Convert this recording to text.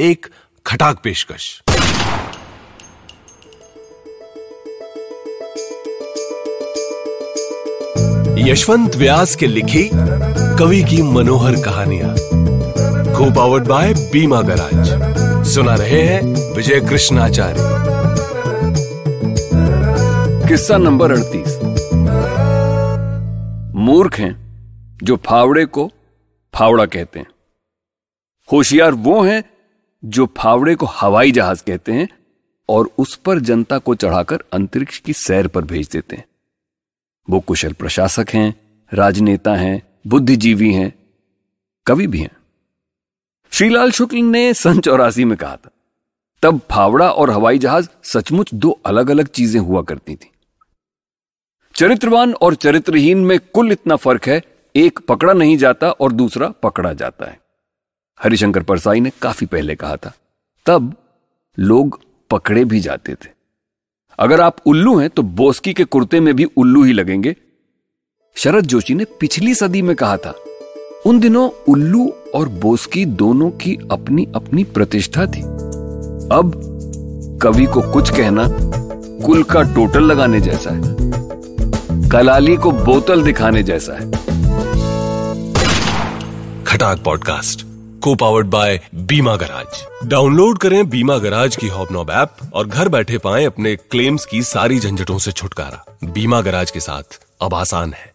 एक खटाक पेशकश। यशवंत व्यास के लिखी कवि की मनोहर कहानियां, को पावर्ड बाय बीमा गराज। सुना रहे हैं विजय कृष्णाचार्य। किस्सा नंबर 38। मूर्ख हैं जो फावड़े को फावड़ा कहते हैं। होशियार वो हैं जो फावड़े को हवाई जहाज कहते हैं और उस पर जनता को चढ़ाकर अंतरिक्ष की सैर पर भेज देते हैं। वो कुशल प्रशासक हैं, राजनेता हैं, बुद्धिजीवी हैं, कवि भी हैं। श्रीलाल शुक्ल ने सन 84 में कहा था। तब फावड़ा और हवाई जहाज सचमुच दो अलग अलग चीजें हुआ करती थी। चरित्रवान और चरित्रहीन में कुल इतना फर्क है, एक पकड़ा नहीं जाता और दूसरा पकड़ा जाता है। हरिशंकर परसाई ने काफी पहले कहा था। तब लोग पकड़े भी जाते थे। अगर आप उल्लू हैं तो बोस्की के कुर्ते में भी उल्लू ही लगेंगे। शरद जोशी ने पिछली सदी में कहा था। उन दिनों उल्लू और बोस्की दोनों की अपनी अपनी प्रतिष्ठा थी। अब कवि को कुछ कहना कुल का टोटल लगाने जैसा है, कलाली को बोतल दिखाने जैसा है। खटाक podcast powered by Bima garage. Download करें बीमा गराज की होबनोब ऐप और घर बैठे पाएं अपने क्लेम्स की सारी झंझटों से छुटकारा। बीमा गराज के साथ अब आसान है।